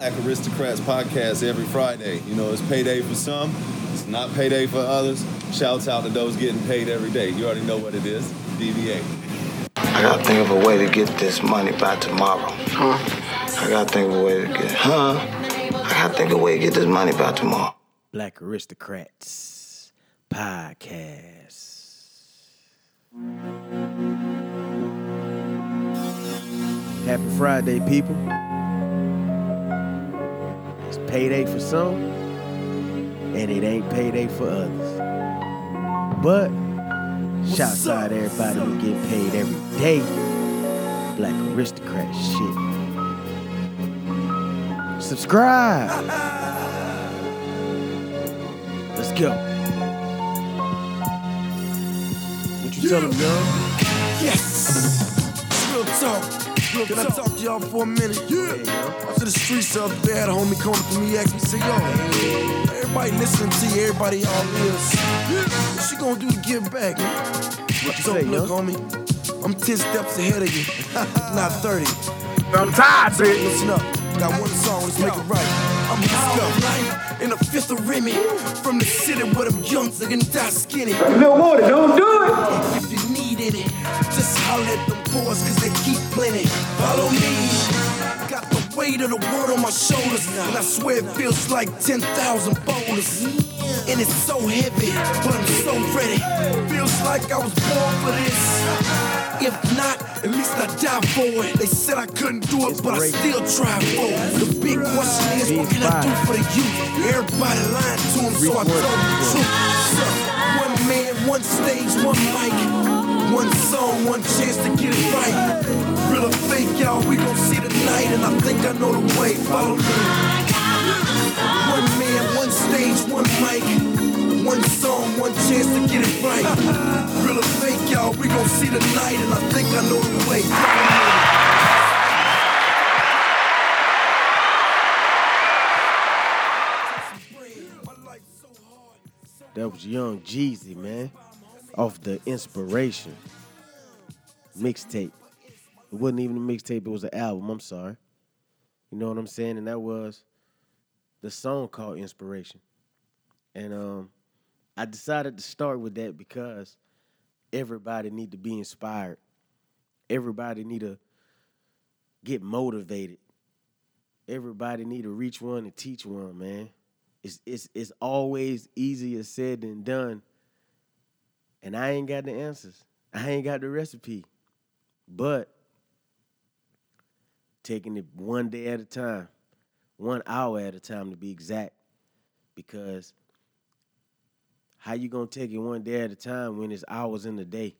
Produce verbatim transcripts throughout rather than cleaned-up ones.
Black Aristocrats Podcast every Friday. You know, it's payday for some, it's not payday for others. Shouts out to those getting paid every day. You already know what it is. D V A. I gotta think of a way to get this money by tomorrow. Huh? I gotta think of a way to get, huh? I gotta think of a way to get this money by tomorrow. Black Aristocrats Podcast. Happy Friday, people. It's payday for some, and it ain't payday for others. But shouts out to everybody who get paid every day. Black aristocrat shit. Subscribe. Let's go. What you tell them, girl? Yes. Real talk. Can I talk to y'all for a minute? Yeah. Hey, to the streets up there, the homie coming for me, asked me, say, yo, everybody listening to you, everybody all is. Yeah. What she gonna do to give back? What you say, look, homie, I'm ten steps ahead of you, not thirty. I'm tired, so baby. Listen up, got one song, let's make it right. I'm stuck in a fifth of Remy, from the city where them youngs are gonna die skinny. No water, don't do it. If you needed it, just holler at them. Cause they keep plenty. Follow me. Got the weight of the world on my shoulders, and I swear it feels like ten thousand boulders. And it's so heavy, but I'm so ready. Feels like I was born for this. If not, at least I die for it. They said I couldn't do it, but I still tried for it. The big question is, what can I do for the youth? Everybody lying to them, so I told the truth. One man, one stage, one mic. One song, one chance to get it right. Real or fake, y'all, we gon' see tonight. And I think I know the way, follow me. One man, one stage, one mic. One song, one chance to get it right. Real or fake, y'all, we gon' see tonight. And I think I know the way, follow me. That was Young Jeezy, man. Off the Inspiration mixtape. It wasn't even a mixtape, it was an album, I'm sorry. You know what I'm saying? And that was the song called Inspiration. And um, I decided to start with that because everybody need to be inspired. Everybody need to get motivated. Everybody need to reach one and teach one, man. It's it's it's always easier said than done. And I ain't got the answers. I ain't got the recipe. But taking it one day at a time, one hour at a time to be exact, because how you gonna take it one day at a time when it's hours in the day?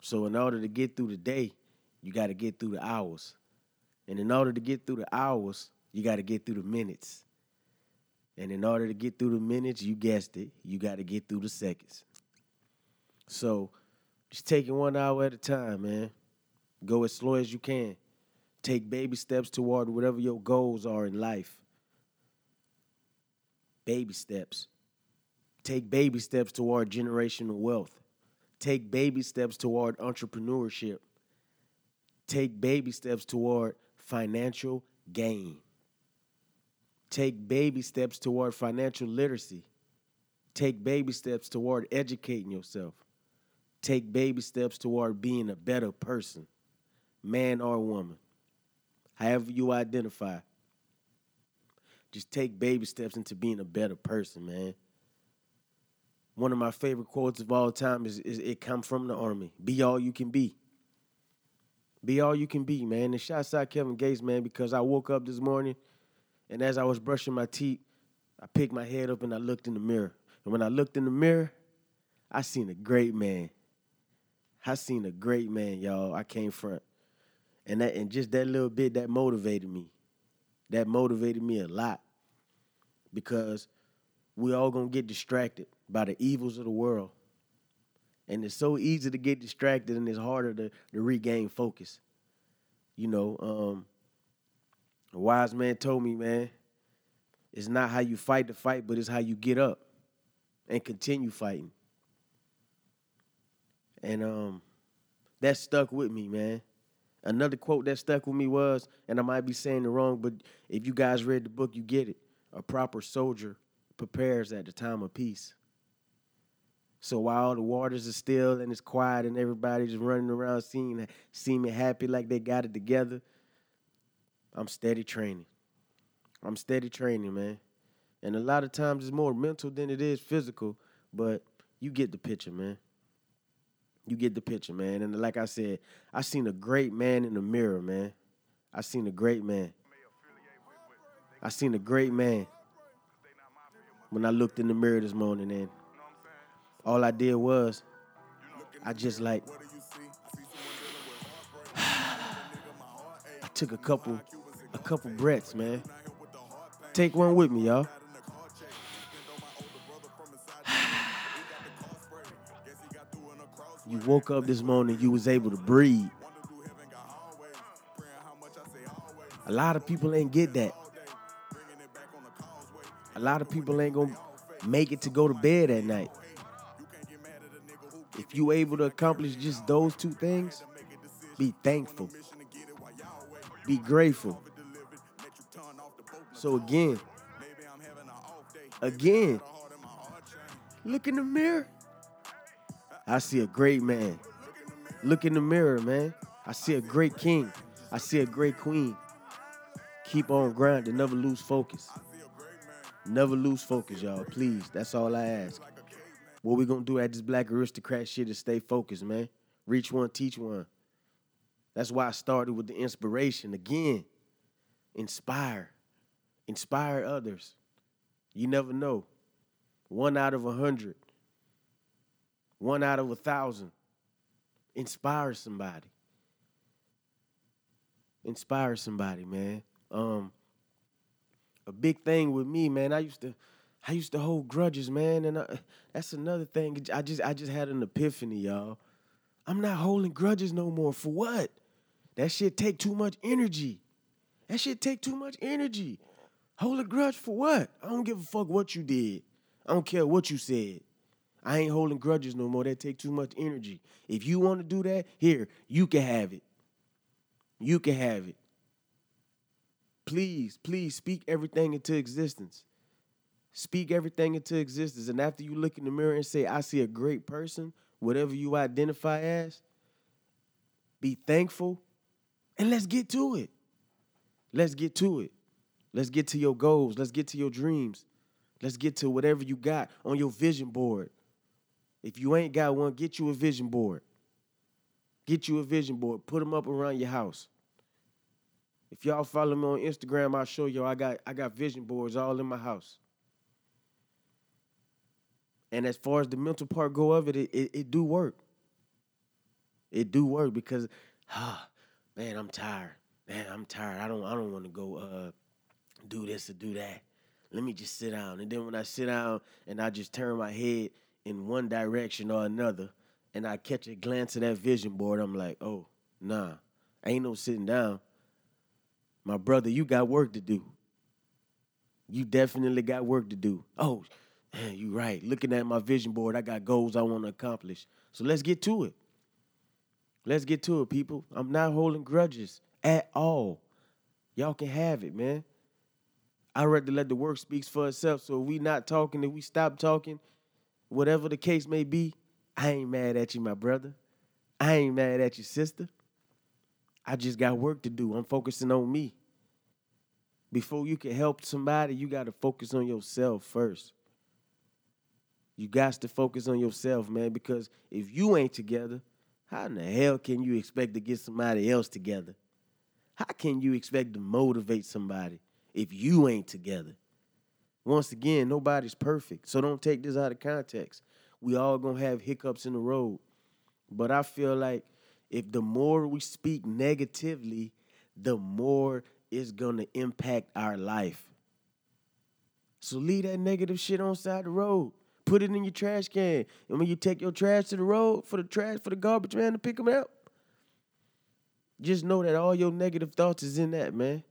So in order to get through the day, you gotta get through the hours. And in order to get through the hours, you gotta get through the minutes. And in order to get through the minutes, you guessed it, you gotta get through the seconds. So just take it one hour at a time, man. Go as slow as you can. Take baby steps toward whatever your goals are in life. Baby steps. Take baby steps toward generational wealth. Take baby steps toward entrepreneurship. Take baby steps toward financial gain. Take baby steps toward financial literacy. Take baby steps toward educating yourself. Take baby steps toward being a better person, man or woman, however you identify. Just take baby steps into being a better person, man. One of my favorite quotes of all time is, is it come from the Army. Be all you can be. Be all you can be, man. And shouts out Kevin Gates, man, because I woke up this morning, and as I was brushing my teeth, I picked my head up and I looked in the mirror. And when I looked in the mirror, I seen a great man. I seen a great man, y'all. I came front. And that, and just that little bit, that motivated me. That motivated me a lot. Because we all going to get distracted by the evils of the world. And it's so easy to get distracted, and it's harder to, to regain focus. You know, um, a wise man told me, man, it's not how you fight the fight, but it's how you get up and continue fighting. And um, that stuck with me, man. Another quote that stuck with me was, and I might be saying it wrong, but if you guys read the book, you get it. A proper soldier prepares at the time of peace. So while the waters are still and it's quiet and everybody just running around seeming, seeming happy like they got it together, I'm steady training. I'm steady training, man. And a lot of times it's more mental than it is physical, but you get the picture, man. You get the picture, man. And like I said, I seen a great man in the mirror, man. I seen a great man. I seen a great man when I looked in the mirror this morning, and all I did was I just like I took a couple a couple breaths, man. Take one with me, y'all. You woke up this morning, you was able to breathe. A lot of people ain't get that. A lot of people ain't gonna make it to go to bed at night. If you able to accomplish just those two things, be thankful. Be grateful. So again, again, look in the mirror. I see a great man. Look in the mirror, man. I see a great king. I see a great queen. Keep on grinding. Never lose focus. Never lose focus, y'all. Please. That's all I ask. What we gonna do at this Black Aristocrat shit is stay focused, man. Reach one, teach one. That's why I started with the inspiration. Again, inspire. Inspire others. You never know. One out of a hundred. One out of a thousand. Inspire somebody. Inspire somebody, man. Um, a big thing with me, man. I used to, I used to hold grudges, man, and I, that's another thing. I just, I just had an epiphany, y'all. I'm not holding grudges no more. For what? That shit take too much energy. That shit take too much energy. Hold a grudge for what? I don't give a fuck what you did. I don't care what you said. I ain't holding grudges no more. That take too much energy. If you want to do that, here, you can have it. You can have it. Please, please speak everything into existence. Speak everything into existence. And after you look in the mirror and say, I see a great person, whatever you identify as, be thankful, and let's get to it. Let's get to it. Let's get to your goals. Let's get to your dreams. Let's get to whatever you got on your vision board. If you ain't got one, get you a vision board. Get you a vision board. Put them up around your house. If y'all follow me on Instagram, I'll show y'all I got I got vision boards all in my house. And as far as the mental part go of it, it, it, it do work. It do work because, ah, man, I'm tired. Man, I'm tired. I don't I don't want to go uh, do this or do that. Let me just sit down. And then when I sit down and I just turn my head in one direction or another, and I catch a glance of that vision board, I'm like, oh, nah, ain't no sitting down. My brother, you got work to do. You definitely got work to do. Oh, man, you right. Looking at my vision board, I got goals I want to accomplish. So let's get to it. Let's get to it, people. I'm not holding grudges at all. Y'all can have it, man. I'd rather let the work speak for itself. So if we not talking, if we stop talking, whatever the case may be, I ain't mad at you, my brother. I ain't mad at you, sister. I just got work to do. I'm focusing on me. Before you can help somebody, you got to focus on yourself first. You got to focus on yourself, man, because if you ain't together, how in the hell can you expect to get somebody else together? How can you expect to motivate somebody if you ain't together? Once again, nobody's perfect, so don't take this out of context. We all gonna have hiccups in the road. But I feel like if the more we speak negatively, the more it's gonna impact our life. So leave that negative shit on side the road. Put it in your trash can. And when you take your trash to the road for the trash, for the garbage man to pick them up, just know that all your negative thoughts is in that, man.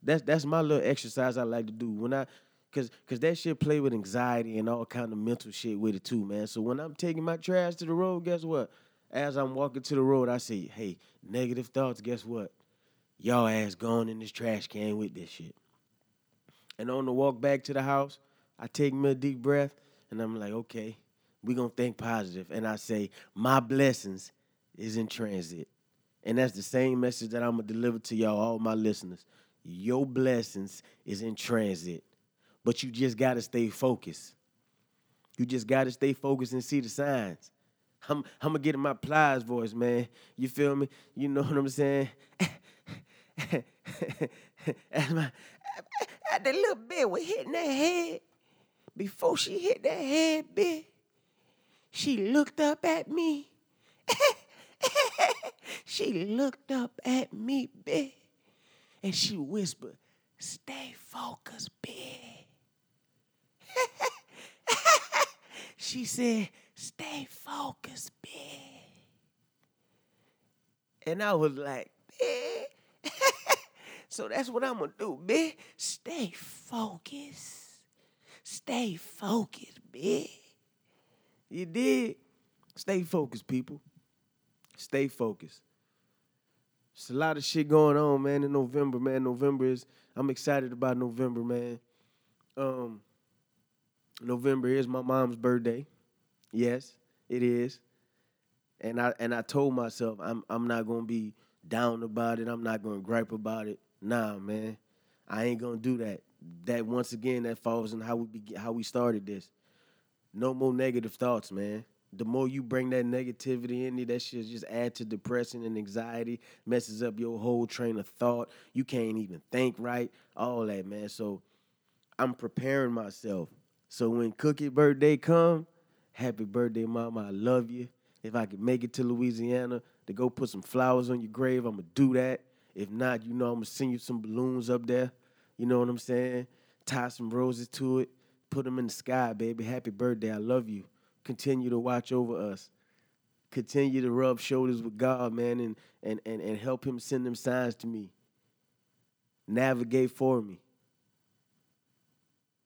That's that's my little exercise I like to do when I, cause cause that shit play with anxiety and all kind of mental shit with it too, man. So when I'm taking my trash to the road, guess what? as I'm walking to the road, I say, hey, negative thoughts, guess what? Y'all ass gone in this trash can with this shit. And on the walk back to the house, I take me a deep breath, and I'm like, okay, we're going to think positive. And I say, my blessings is in transit. And that's the same message that I'm going to deliver to y'all, all my listeners. Your blessings is in transit. But you just got to stay focused. You just got to stay focused and see the signs. I'm, I'm going to get in my plies voice, man. You feel me? You know what I'm saying? my, that little bitch was hitting that head. Before she hit that head, bitch, she looked up at me. She looked up at me, bitch, and she whispered, stay focused, bitch. She said, stay focused, bitch. And I was like, bitch. So that's what I'm going to do, bitch. Stay focused. Stay focused, bitch. You did. Stay focused, people. Stay focused. It's a lot of shit going on, man, in November, man. November is, I'm excited about November, man. Um, November is my mom's birthday. Yes, it is. And I and I told myself I'm I'm not gonna be down about it. I'm not gonna gripe about it. Nah, man. I ain't gonna do that. That once again, that falls in how we be, how we started this. No more negative thoughts, man. The more you bring that negativity in there, that shit just add to depression and anxiety, messes up your whole train of thought. You can't even think right, all that, man. So I'm preparing myself. So when Cookie birthday come, happy birthday, mama, I love you. If I could make it to Louisiana to go put some flowers on your grave, I'm going to do that. If not, you know, I'm going to send you some balloons up there. You know what I'm saying? Tie some roses to it. Put them in the sky, baby. Happy birthday. I love you. Continue to watch over us. Continue to rub shoulders with God, man, and and and, and help him send them signs to me. Navigate for me.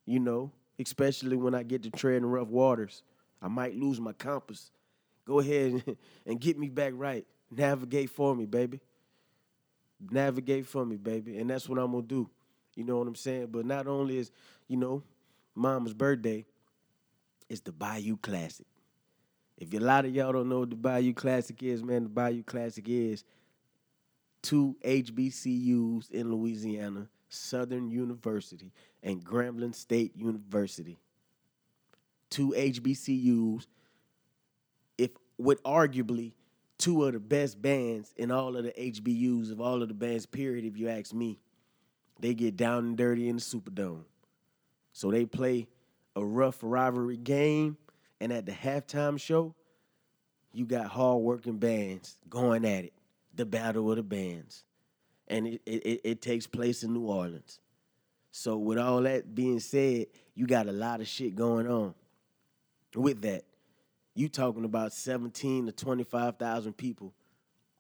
You know, especially when I get to tread in rough waters. I might lose my compass. Go ahead and, and get me back right. Navigate for me, baby. Navigate for me, baby. And that's what I'm going to do. You know what I'm saying? But not only is, you know, Mama's birthday, it's the Bayou Classic. If a lot of y'all don't know what the Bayou Classic is, man, the Bayou Classic is two H B C Us in Louisiana, Southern University and Grambling State University. Two H B C Us if with arguably two of the best bands in all of the H B Us of all of the bands, period, if you ask me. They get down and dirty in the Superdome. So they play a rough rivalry game, and at the halftime show, you got hard-working bands going at it, the battle of the bands. And it, it, it takes place in New Orleans. So with all that being said, you got a lot of shit going on. With that, you talking about seventeen to twenty-five thousand people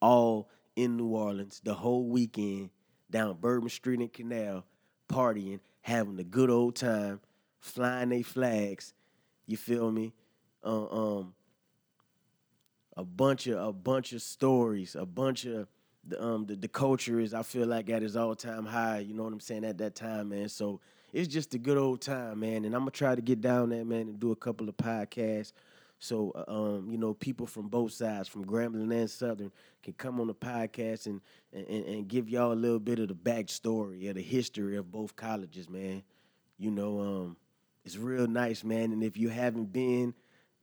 all in New Orleans the whole weekend, down Bourbon Street and Canal, partying, having a good old time, flying they flags, you feel me? Uh, um, a bunch of a bunch of stories, a bunch of the, um, the the culture is, I feel like, at its all time high. You know what I'm saying? At that time, man. So it's just a good old time, man. And I'm gonna try to get down there, man, and do a couple of podcasts. So, um, you know, people from both sides, from Grambling and Southern, can come on the podcast and, and, and give y'all a little bit of the backstory or the history of both colleges, man. You know, um, it's real nice, man. And if you haven't been,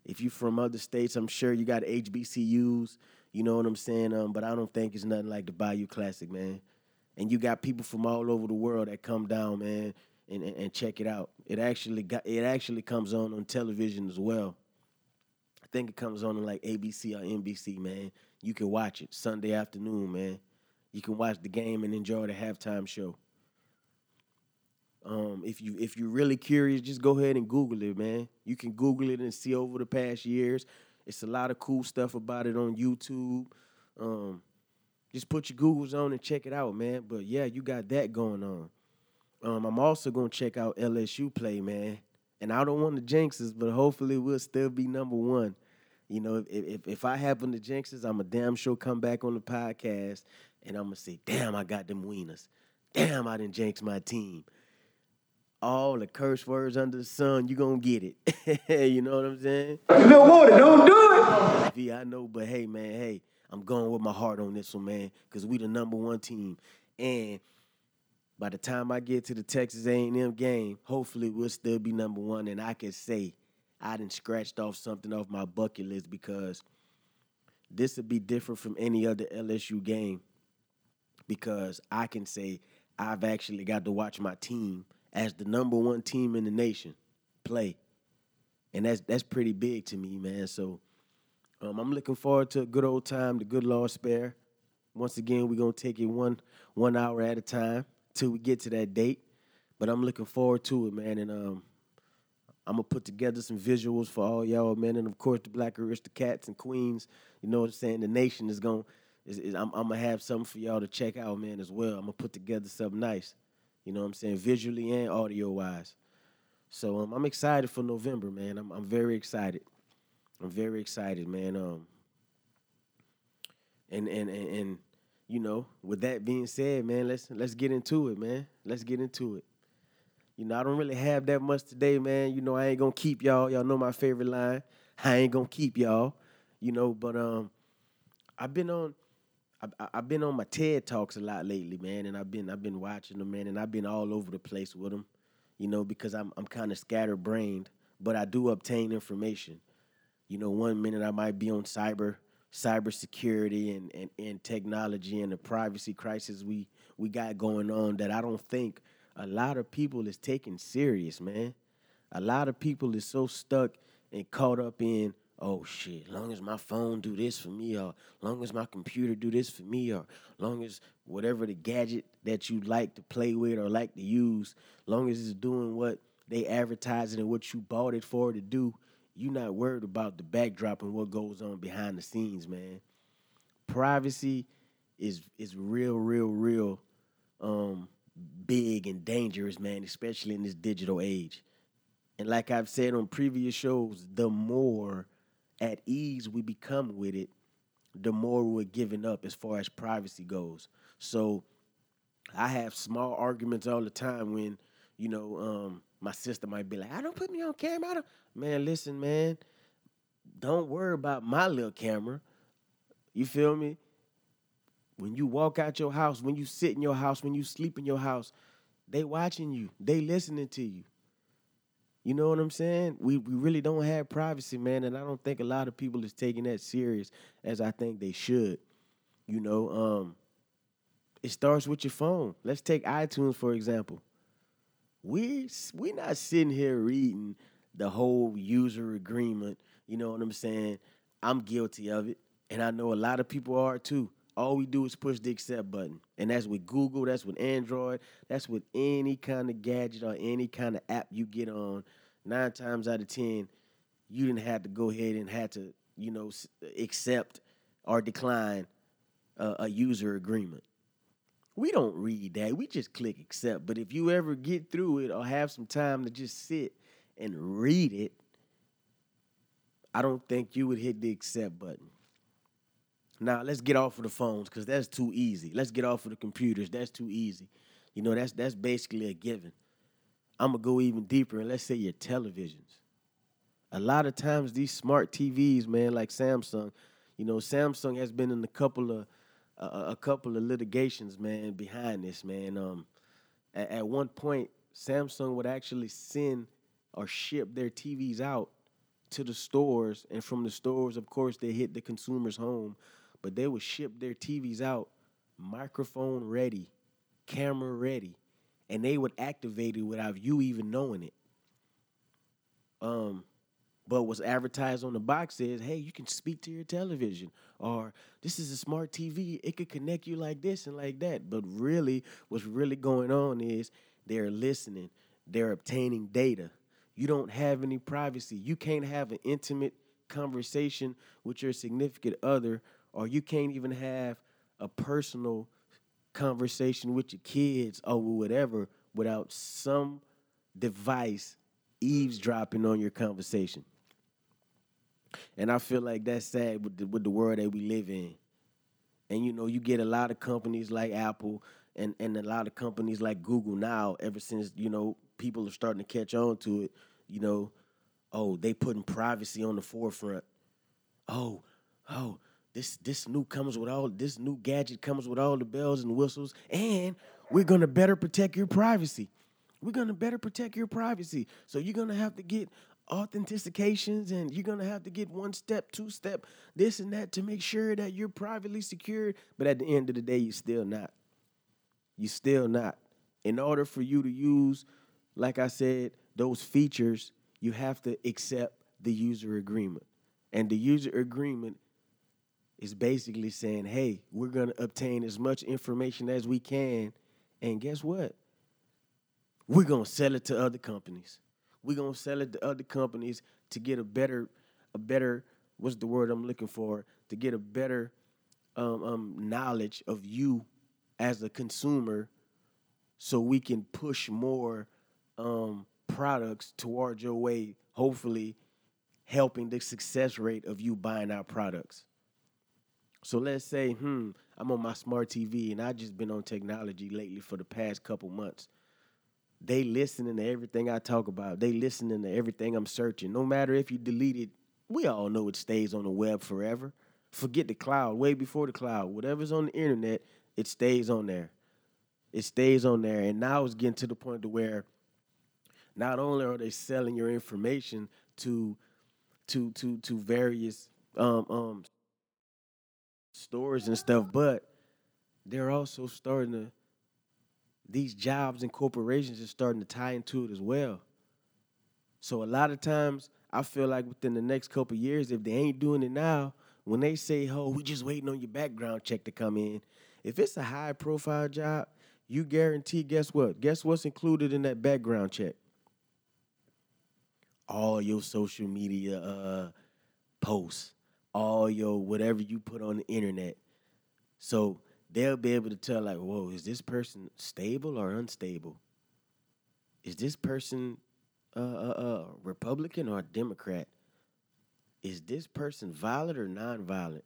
if you're from other states, I'm sure you got H B C Us, you know what I'm saying? Um, but I don't think it's nothing like the Bayou Classic, man. And you got people from all over the world that come down, man, and, and, and check it out. It actually got, it actually comes on on television as well. I think it comes on like A B C or N B C, man. You can watch it Sunday afternoon, man. You can watch the game and enjoy the halftime show. Um, if you if you're really curious, just go ahead and Google it, man. You can Google it and see over the past years. It's a lot of cool stuff about it on YouTube. Um, just put your Googles on and check it out, man. But yeah, you got that going on. Um, I'm also gonna check out L S U play, man. And I don't want to jinx us, but hopefully we'll still be number one. You know, if if, if I happen to jinx this, I'm a damn sure come back on the podcast and I'm going to say, damn, I got them wieners. Damn, I didn't jinx my team. All the curse words under the sun, you going to get it. You know what I'm saying? You don't want it. Don't do it. Yeah, I know, but hey, man, hey, I'm going with my heart on this one, man, because we the number one team. And by the time I get to the Texas A and M game, hopefully we'll still be number one, and I can say I done scratched off something off my bucket list, because this would be different from any other L S U game, because I can say I've actually got to watch my team as the number one team in the nation play. And that's that's pretty big to me, man. So um, I'm looking forward to a good old time, the good Lord spare. Once again, we're going to take it one one hour at a time till we get to that date. But I'm looking forward to it, man. And um, I'm going to put together some visuals for all y'all, man. And, of course, the Black Aristocrats and Queens, you know what I'm saying, the nation is going to – I'm, I'm going to have something for y'all to check out, man, as well. I'm going to put together something nice. You know what I'm saying, visually and audio-wise. So um, I'm excited for November, man. I'm I'm very excited. I'm very excited, man. Um, and and and, and you know, with that being said, man, let's let's get into it, man. Let's get into it. You know, I don't really have that much today, man. You know, I ain't gonna keep y'all. Y'all know my favorite line. I ain't gonna keep y'all. You know, but um, I've been on. I've been on my TED Talks a lot lately, man, and I've been I've been watching them, man, and I've been all over the place with them, you know, because I'm I'm kind of scatterbrained, but I do obtain information. You know, one minute I might be on cyber cybersecurity and, and, and technology and the privacy crisis we, we got going on that I don't think a lot of people is taking serious, man. A lot of people is so stuck and caught up in, oh, shit, long as my phone do this for me, or long as my computer do this for me, or long as whatever the gadget that you like to play with or like to use, long as it's doing what they advertising and what you bought it for to do, you're not worried about the backdrop and what goes on behind the scenes, man. Privacy is is real, real, real um, big and dangerous, man, especially in this digital age. And like I've said on previous shows, the more at ease we become with it, the more we're giving up as far as privacy goes. So I have small arguments all the time when, you know, um, my sister might be like, I don't put me on camera. I don't. Man, listen, man, don't worry about my little camera. You feel me? When you walk out your house, when you sit in your house, when you sleep in your house, they watching you. They listening to you. You know what I'm saying? We we really don't have privacy, man, and I don't think a lot of people is taking that serious as I think they should. You know, um, it starts with your phone. Let's take iTunes, for example. We, we're not sitting here reading the whole user agreement. You know what I'm saying? I'm guilty of it, and I know a lot of people are too. All we do is push the accept button, and that's with Google, that's with Android, that's with any kind of gadget or any kind of app you get on. Nine times out of ten, you didn't have to go ahead and had to, you know, accept or decline uh, a user agreement. We don't read that. We just click accept. But if you ever get through it or have some time to just sit and read it, I don't think you would hit the accept button. Now, let's get off of the phones because that's too easy. Let's get off of the computers. That's too easy. You know, that's that's basically a given. I'm going to go even deeper, and let's say your televisions. A lot of times these smart T Vs, man, like Samsung, you know, Samsung has been in a couple of uh, a couple of litigations, man, behind this, man. Um, at, at one point, Samsung would actually send or ship their T Vs out to the stores, and from the stores, of course, they hit the consumer's home. But they would ship their T Vs out, microphone ready, camera ready, and they would activate it without you even knowing it. Um, but what's advertised on the box is, hey, you can speak to your television, or this is a smart T V. It could connect you like this and like that. But really, what's really going on is they're listening. They're obtaining data. You don't have any privacy. You can't have an intimate conversation with your significant other, or you can't even have a personal conversation with your kids or whatever without some device eavesdropping on your conversation. And I feel like that's sad with the, with the world that we live in. And, you know, you get a lot of companies like Apple and, and a lot of companies like Google now, ever since, you know, people are starting to catch on to it, you know, oh, they putting privacy on the forefront. Oh, oh, this this new comes with all, this new gadget comes with all the bells and whistles, and we're going to better protect your privacy. We're going to better protect your privacy. So you're going to have to get authentications, and you're going to have to get one step, two step, this and that to make sure that you're privately secured. But at the end of the day, you're still not. You're still not. In order for you to use, like I said, those features, you have to accept the user agreement. And the user agreement is basically saying, hey, we're going to obtain as much information as we can. And guess what? We're going to sell it to other companies. We're going to sell it to other companies to get a better, a better, what's the word I'm looking for, to get a better um, um, knowledge of you as a consumer, so we can push more um, products towards your way, hopefully helping the success rate of you buying our products. So let's say, hmm, I'm on my smart T V, and I've just been on technology lately for the past couple months. They listening to everything I talk about. They listening to everything I'm searching. No matter if you delete it, we all know it stays on the web forever. Forget the cloud, way before the cloud. Whatever's on the internet, it stays on there. It stays on there. And now it's getting to the point to where not only are they selling your information to to to to various um, um, stores and stuff, but they're also starting to, these jobs and corporations are starting to tie into it as well. So a lot of times, I feel like within the next couple of years, if they ain't doing it now, when they say, oh, we just waiting on your background check to come in, if it's a high-profile job, you guarantee, guess what? Guess what's included in that background check? All your social media uh, posts, all your whatever you put on the internet. So they'll be able to tell, like, whoa, is this person stable or unstable? Is this person a uh, uh, uh, Republican or a Democrat? Is this person violent or nonviolent?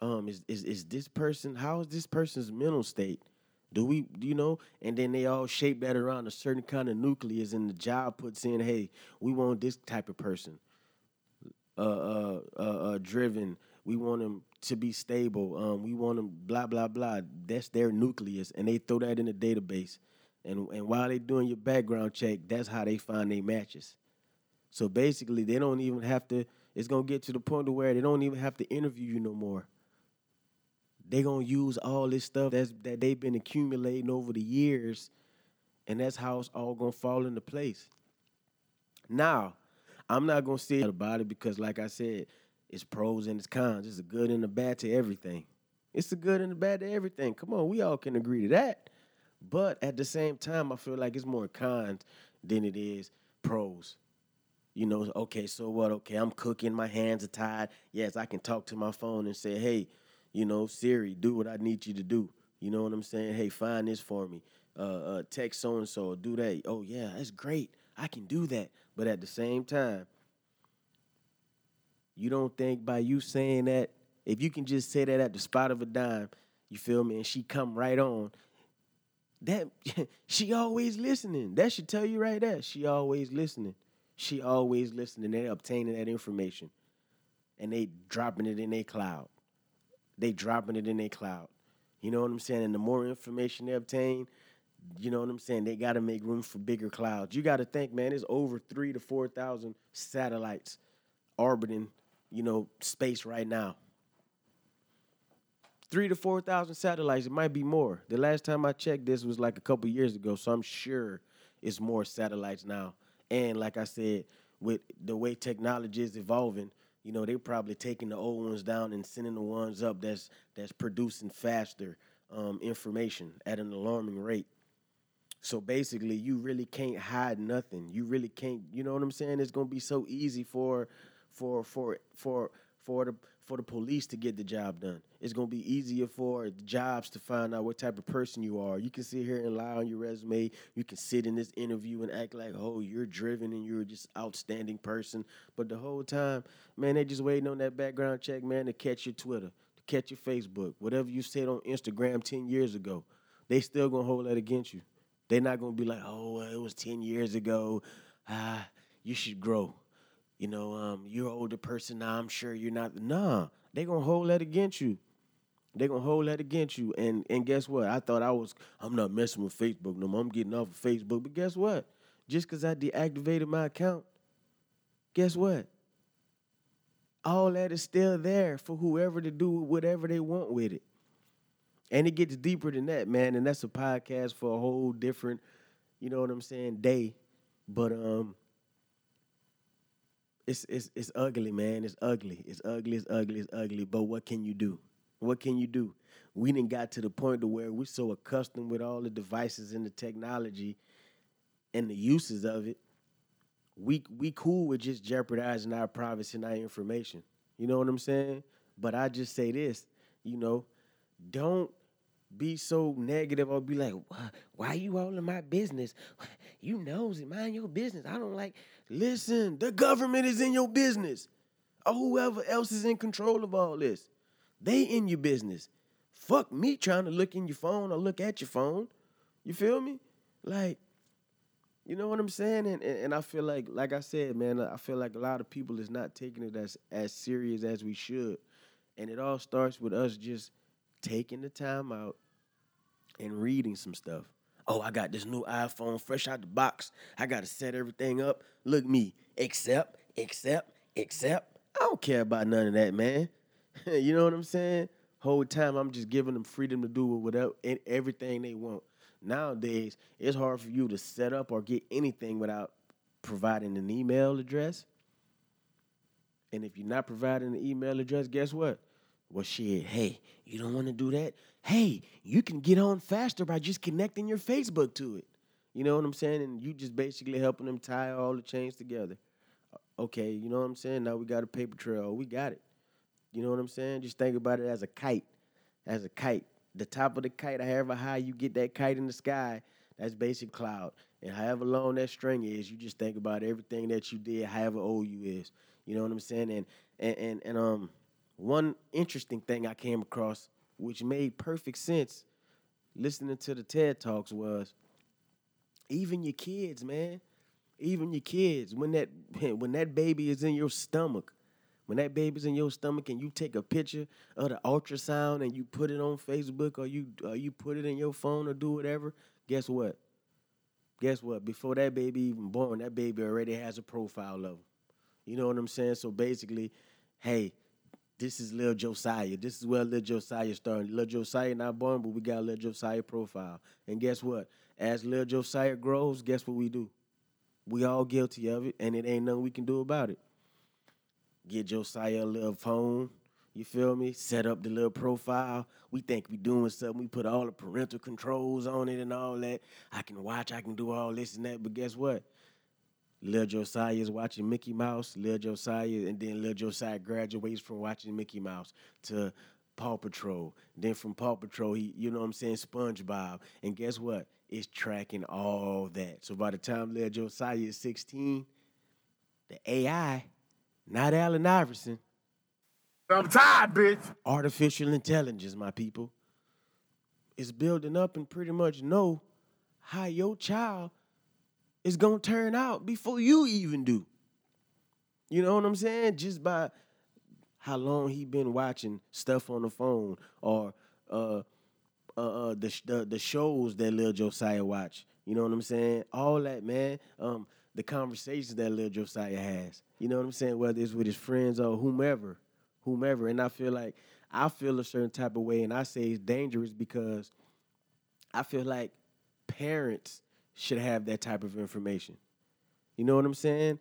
Um, is is is this person? How is this person's mental state? Do we, you know? And then they all shape that around a certain kind of nucleus, and the job puts in, hey, we want this type of person, uh, uh, uh, uh driven. We want them to be stable. Um, we want them blah, blah, blah. That's their nucleus. And they throw that in the database. And and while they doing your background check, that's how they find their matches. So basically, they don't even have to, it's going to get to the point to where they don't even have to interview you no more. They're going to use all this stuff that's, that they've been accumulating over the years, and that's how it's all going to fall into place. Now, I'm not going to say about it because, like I said, it's pros and it's cons. It's the good and the bad to everything. It's the good and the bad to everything. Come on, we all can agree to that. But at the same time, I feel like it's more cons than it is pros. You know, okay, so what? Okay, I'm cooking. My hands are tied. Yes, I can talk to my phone and say, hey, you know, Siri, do what I need you to do. You know what I'm saying? Hey, find this for me. Uh, uh, text so-and-so, do that. Oh, yeah, that's great. I can do that. But at the same time, you don't think by you saying that, if you can just say that at the spot of a dime, you feel me, and she come right on, that she always listening. That should tell you right there. She always listening. She always listening. They're obtaining that information, and they dropping it in their cloud. They dropping it in their cloud. You know what I'm saying? And the more information they obtain, you know what I'm saying, they got to make room for bigger clouds. You got to think, man, there's over three thousand to four thousand satellites orbiting, you know, space right now. Three to four thousand satellites. It might be more. The last time I checked, this was like a couple years ago, so I'm sure it's more satellites now. And like I said, with the way technology is evolving, you know, they're probably taking the old ones down and sending the ones up that's that's producing faster um, information at an alarming rate. So basically, you really can't hide nothing. You really can't. You know what I'm saying? It's gonna be so easy for. For for for for the for the police to get the job done. It's going to be easier for jobs to find out what type of person you are. You can sit here and lie on your resume. You can sit in this interview and act like, oh, you're driven and you're just outstanding person. But the whole time, man, they just waiting on that background check, man, to catch your Twitter, to catch your Facebook, whatever you said on Instagram ten years ago. They still going to hold that against you. They're not going to be like, oh, well, it was ten years ago. Ah, you should grow. You know, um, you're an older person now. I'm sure you're not. Nah, they're going to hold that against you. They're going to hold that against you. And and guess what? I thought I was, I'm not messing with Facebook no more. I'm getting off of Facebook. But guess what? Just because I deactivated my account, guess what? All that is still there for whoever to do whatever they want with it. And it gets deeper than that, man. And that's a podcast for a whole different, you know what I'm saying, day. But, um... It's it's it's ugly, man. It's ugly. It's ugly. It's ugly. It's ugly. But what can you do? What can you do? We done got to the point to where we're so accustomed with all the devices and the technology and the uses of it. We we cool with just jeopardizing our privacy and our information. You know what I'm saying? But I just say this, you know, don't be so negative or be like, why you all in my business? You nosy, mind your business. I don't like... Listen, the government is in your business. Or whoever else is in control of all this. They in your business. Fuck me trying to look in your phone or look at your phone. You feel me? Like, you know what I'm saying? And, and, and I feel like, like I said, man, I feel like a lot of people is not taking it as, as serious as we should. And it all starts with us just taking the time out and reading some stuff. Oh, I got this new iPhone fresh out the box. I got to set everything up. Look me, accept, accept, accept. I don't care about none of that, man. You know what I'm saying? Whole time I'm just giving them freedom to do whatever and everything they want. Nowadays, it's hard for you to set up or get anything without providing an email address. And if you're not providing an email address, guess what? Well, shit, hey, you don't want to do that? Hey, you can get on faster by just connecting your Facebook to it. You know what I'm saying? And you just basically helping them tie all the chains together. Okay, you know what I'm saying? Now we got a paper trail. We got it. You know what I'm saying? Just think about it as a kite. As a kite. The top of the kite, however high you get that kite in the sky, that's basic cloud. And however long that string is, you just think about everything that you did, however old you is. You know what I'm saying? And, and, and, and um... one interesting thing I came across, which made perfect sense listening to the TED Talks, was even your kids, man, even your kids, when that when that baby is in your stomach, when that baby's in your stomach and you take a picture of the ultrasound and you put it on Facebook or you or you put it in your phone or do whatever, guess what? Guess what? Before that baby even born, that baby already has a profile of him. You know what I'm saying? So basically, hey, this is Lil Josiah. This is where Lil Josiah started. Lil Josiah not born, but we got Lil Josiah profile. And guess what? As Lil Josiah grows, guess what we do? We all guilty of it, and it ain't nothing we can do about it. Get Josiah a little phone, you feel me? Set up the little profile. We think we doing something. We put all the parental controls on it and all that. I can watch. I can do all this and that, but guess what? Lil Josiah is watching Mickey Mouse, Lil Josiah, and then Lil Josiah graduates from watching Mickey Mouse to Paw Patrol. Then from Paw Patrol, he, you know what I'm saying, SpongeBob. And guess what? It's tracking all that. So by the time Lil Josiah is sixteen, the A I, not Allen Iverson. I'm tired, bitch. Artificial intelligence, my people, is building up and pretty much know how your child it's going to turn out before you even do. You know what I'm saying? Just by how long he been watching stuff on the phone or uh, uh, uh, the, the the shows that Lil Josiah watch. You know what I'm saying? All that, man. Um, the conversations that Lil Josiah has. You know what I'm saying? Whether it's with his friends or whomever. Whomever. And I feel like I feel a certain type of way, and I say it's dangerous because I feel like parents should have that type of information. You know what I'm saying?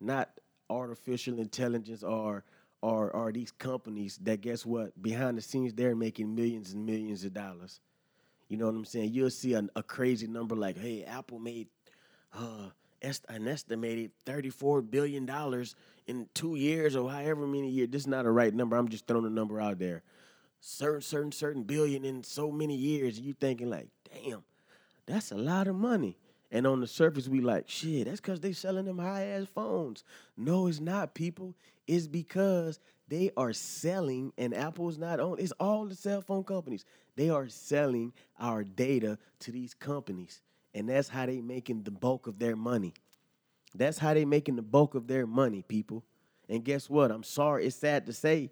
Not artificial intelligence or or or these companies that, guess what, behind the scenes, they're making millions and millions of dollars. You know what I'm saying? You'll see a, a crazy number like, hey, Apple made uh, est- an estimated thirty-four billion dollars in two years or however many years. This is not a right number. I'm just throwing a number out there. Certain, certain, certain billion in so many years. You thinking like, damn, that's a lot of money. And on the surface, we like, shit, that's because they selling them high-ass phones. No, it's not, people. It's because they are selling, and Apple's not on. It's all the cell phone companies. They are selling our data to these companies, and that's how they making the bulk of their money. That's how they making the bulk of their money, people. And guess what? I'm sorry. It's sad to say.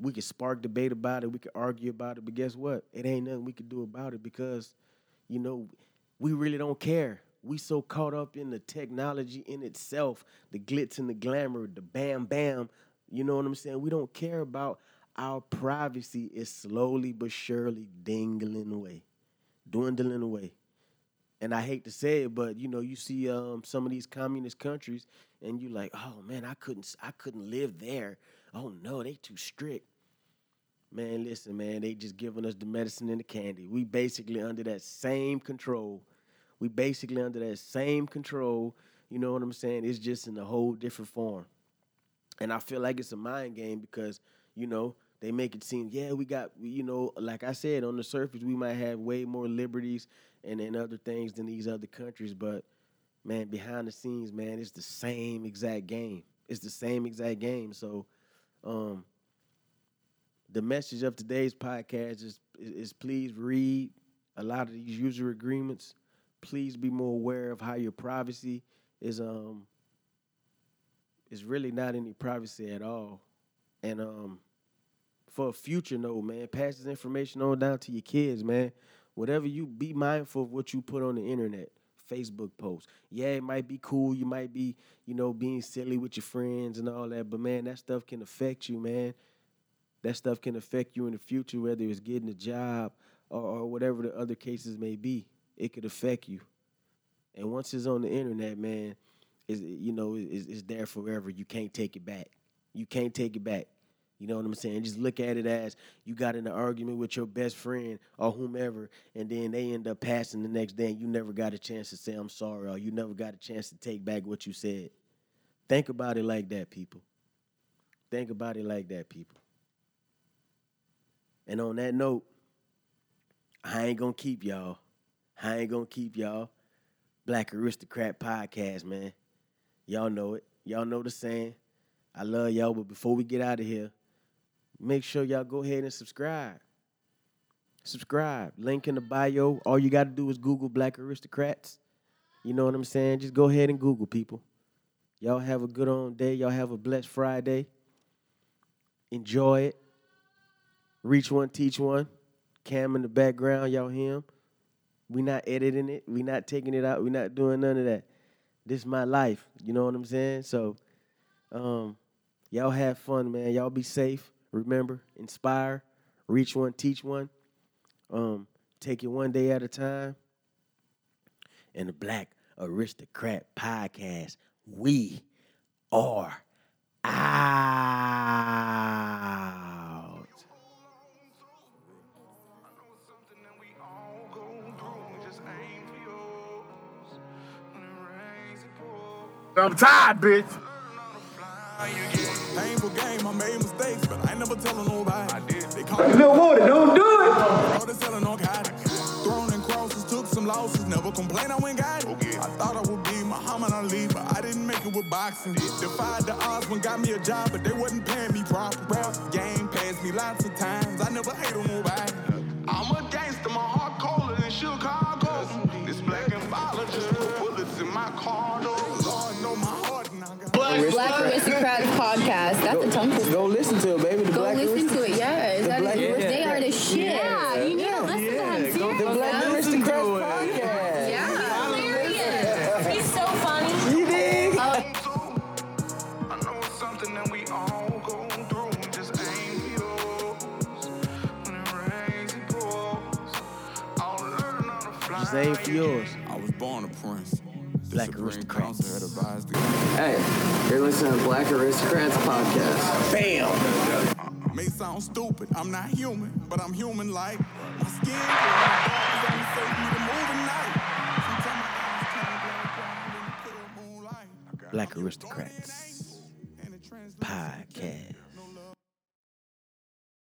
We can spark debate about it. We can argue about it. But guess what? It ain't nothing we can do about it because, you know, we really don't care. We so caught up in the technology in itself, the glitz and the glamour, the bam, bam. You know what I'm saying? We don't care about our privacy is slowly but surely dingling away, dwindling away. And I hate to say it, but, you know, you see um, some of these communist countries and you're like, oh, man, I couldn't I couldn't live there. Oh, no, they too strict. Man, listen, man, they just giving us the medicine and the candy. We basically under that same control. We basically under that same control, you know what I'm saying? It's just in a whole different form. And I feel like it's a mind game because, you know, they make it seem, yeah, we got, you know, like I said, on the surface, we might have way more liberties and, and other things than these other countries. But, man, behind the scenes, man, it's the same exact game. It's the same exact game. So um, the message of today's podcast is, is, is please read a lot of these user agreements. Please be more aware of how your privacy is um is really not any privacy at all. And um for a future note, man, pass this information on down to your kids, man. Whatever you be mindful of what you put on the internet, Facebook posts. Yeah, it might be cool, you might be, you know, being silly with your friends and all that, but man, that stuff can affect you, man. That stuff can affect you in the future, whether it's getting a job or, or whatever the other cases may be. It could affect you. And once it's on the internet, man, is you know, it's, it's there forever. You can't take it back. You can't take it back. You know what I'm saying? Just look at it as you got in an argument with your best friend or whomever, and then they end up passing the next day, and you never got a chance to say, I'm sorry, or you never got a chance to take back what you said. Think about it like that, people. Think about it like that, people. And on that note, I ain't gonna keep y'all. I ain't gonna keep y'all. Black Aristocrat Podcast, man. Y'all know it. Y'all know the saying. I love y'all, but before we get out of here, make sure y'all go ahead and subscribe. Subscribe. Link in the bio. All you got to do is Google Black Aristocrats. You know what I'm saying? Just go ahead and Google, people. Y'all have a good on day. Y'all have a blessed Friday. Enjoy it. Reach one, teach one. Cam in the background, y'all hear him. We not editing it. We not taking it out. We not doing none of that. This is my life. You know what I'm saying? So, um, y'all have fun, man. Y'all be safe. Remember, inspire, reach one, teach one. Um, take it one day at a time. And the Black Aristocrat Podcast, we are out. I'm tired, bitch. Painful game, I made mistakes, but I never tell nobody. I did. They call me Lil Woody, don't do it. All the selling all kinds. Thrown and crosses, took some losses, never complain, I went got it. Okay. I thought I would be Muhammad Ali, but I didn't make it with boxing. Defied the odds when got me a job, but they wasn't paying me proper. Game passed me lots of times, I never hate on nobody. I'm a gangster, my heart colder than Chicago. This black and violent, just put bullets in my car, though. Black Aristocrat Podcast. That's go, a tongue twister. Go listen to it, baby. The go Black listen to it. Yeah, is that Black, yeah. They are the shit. Yeah, yeah. You need to listen yeah. to him. Go the Black Aristocrat Podcast. Yeah, yeah. He's hilarious. Yeah. He's so funny. You dig? I know it's something that we all go through. Just ain't yours. When it rains, it pours. I'll learn how to fly. Just ain't yours. I was born a prince. Black Aristocrats. Hey, you're listening to Black Aristocrats Podcast. Bam! May sound stupid, I'm not human, but I'm human like my skin. I'm so Black Aristocrats.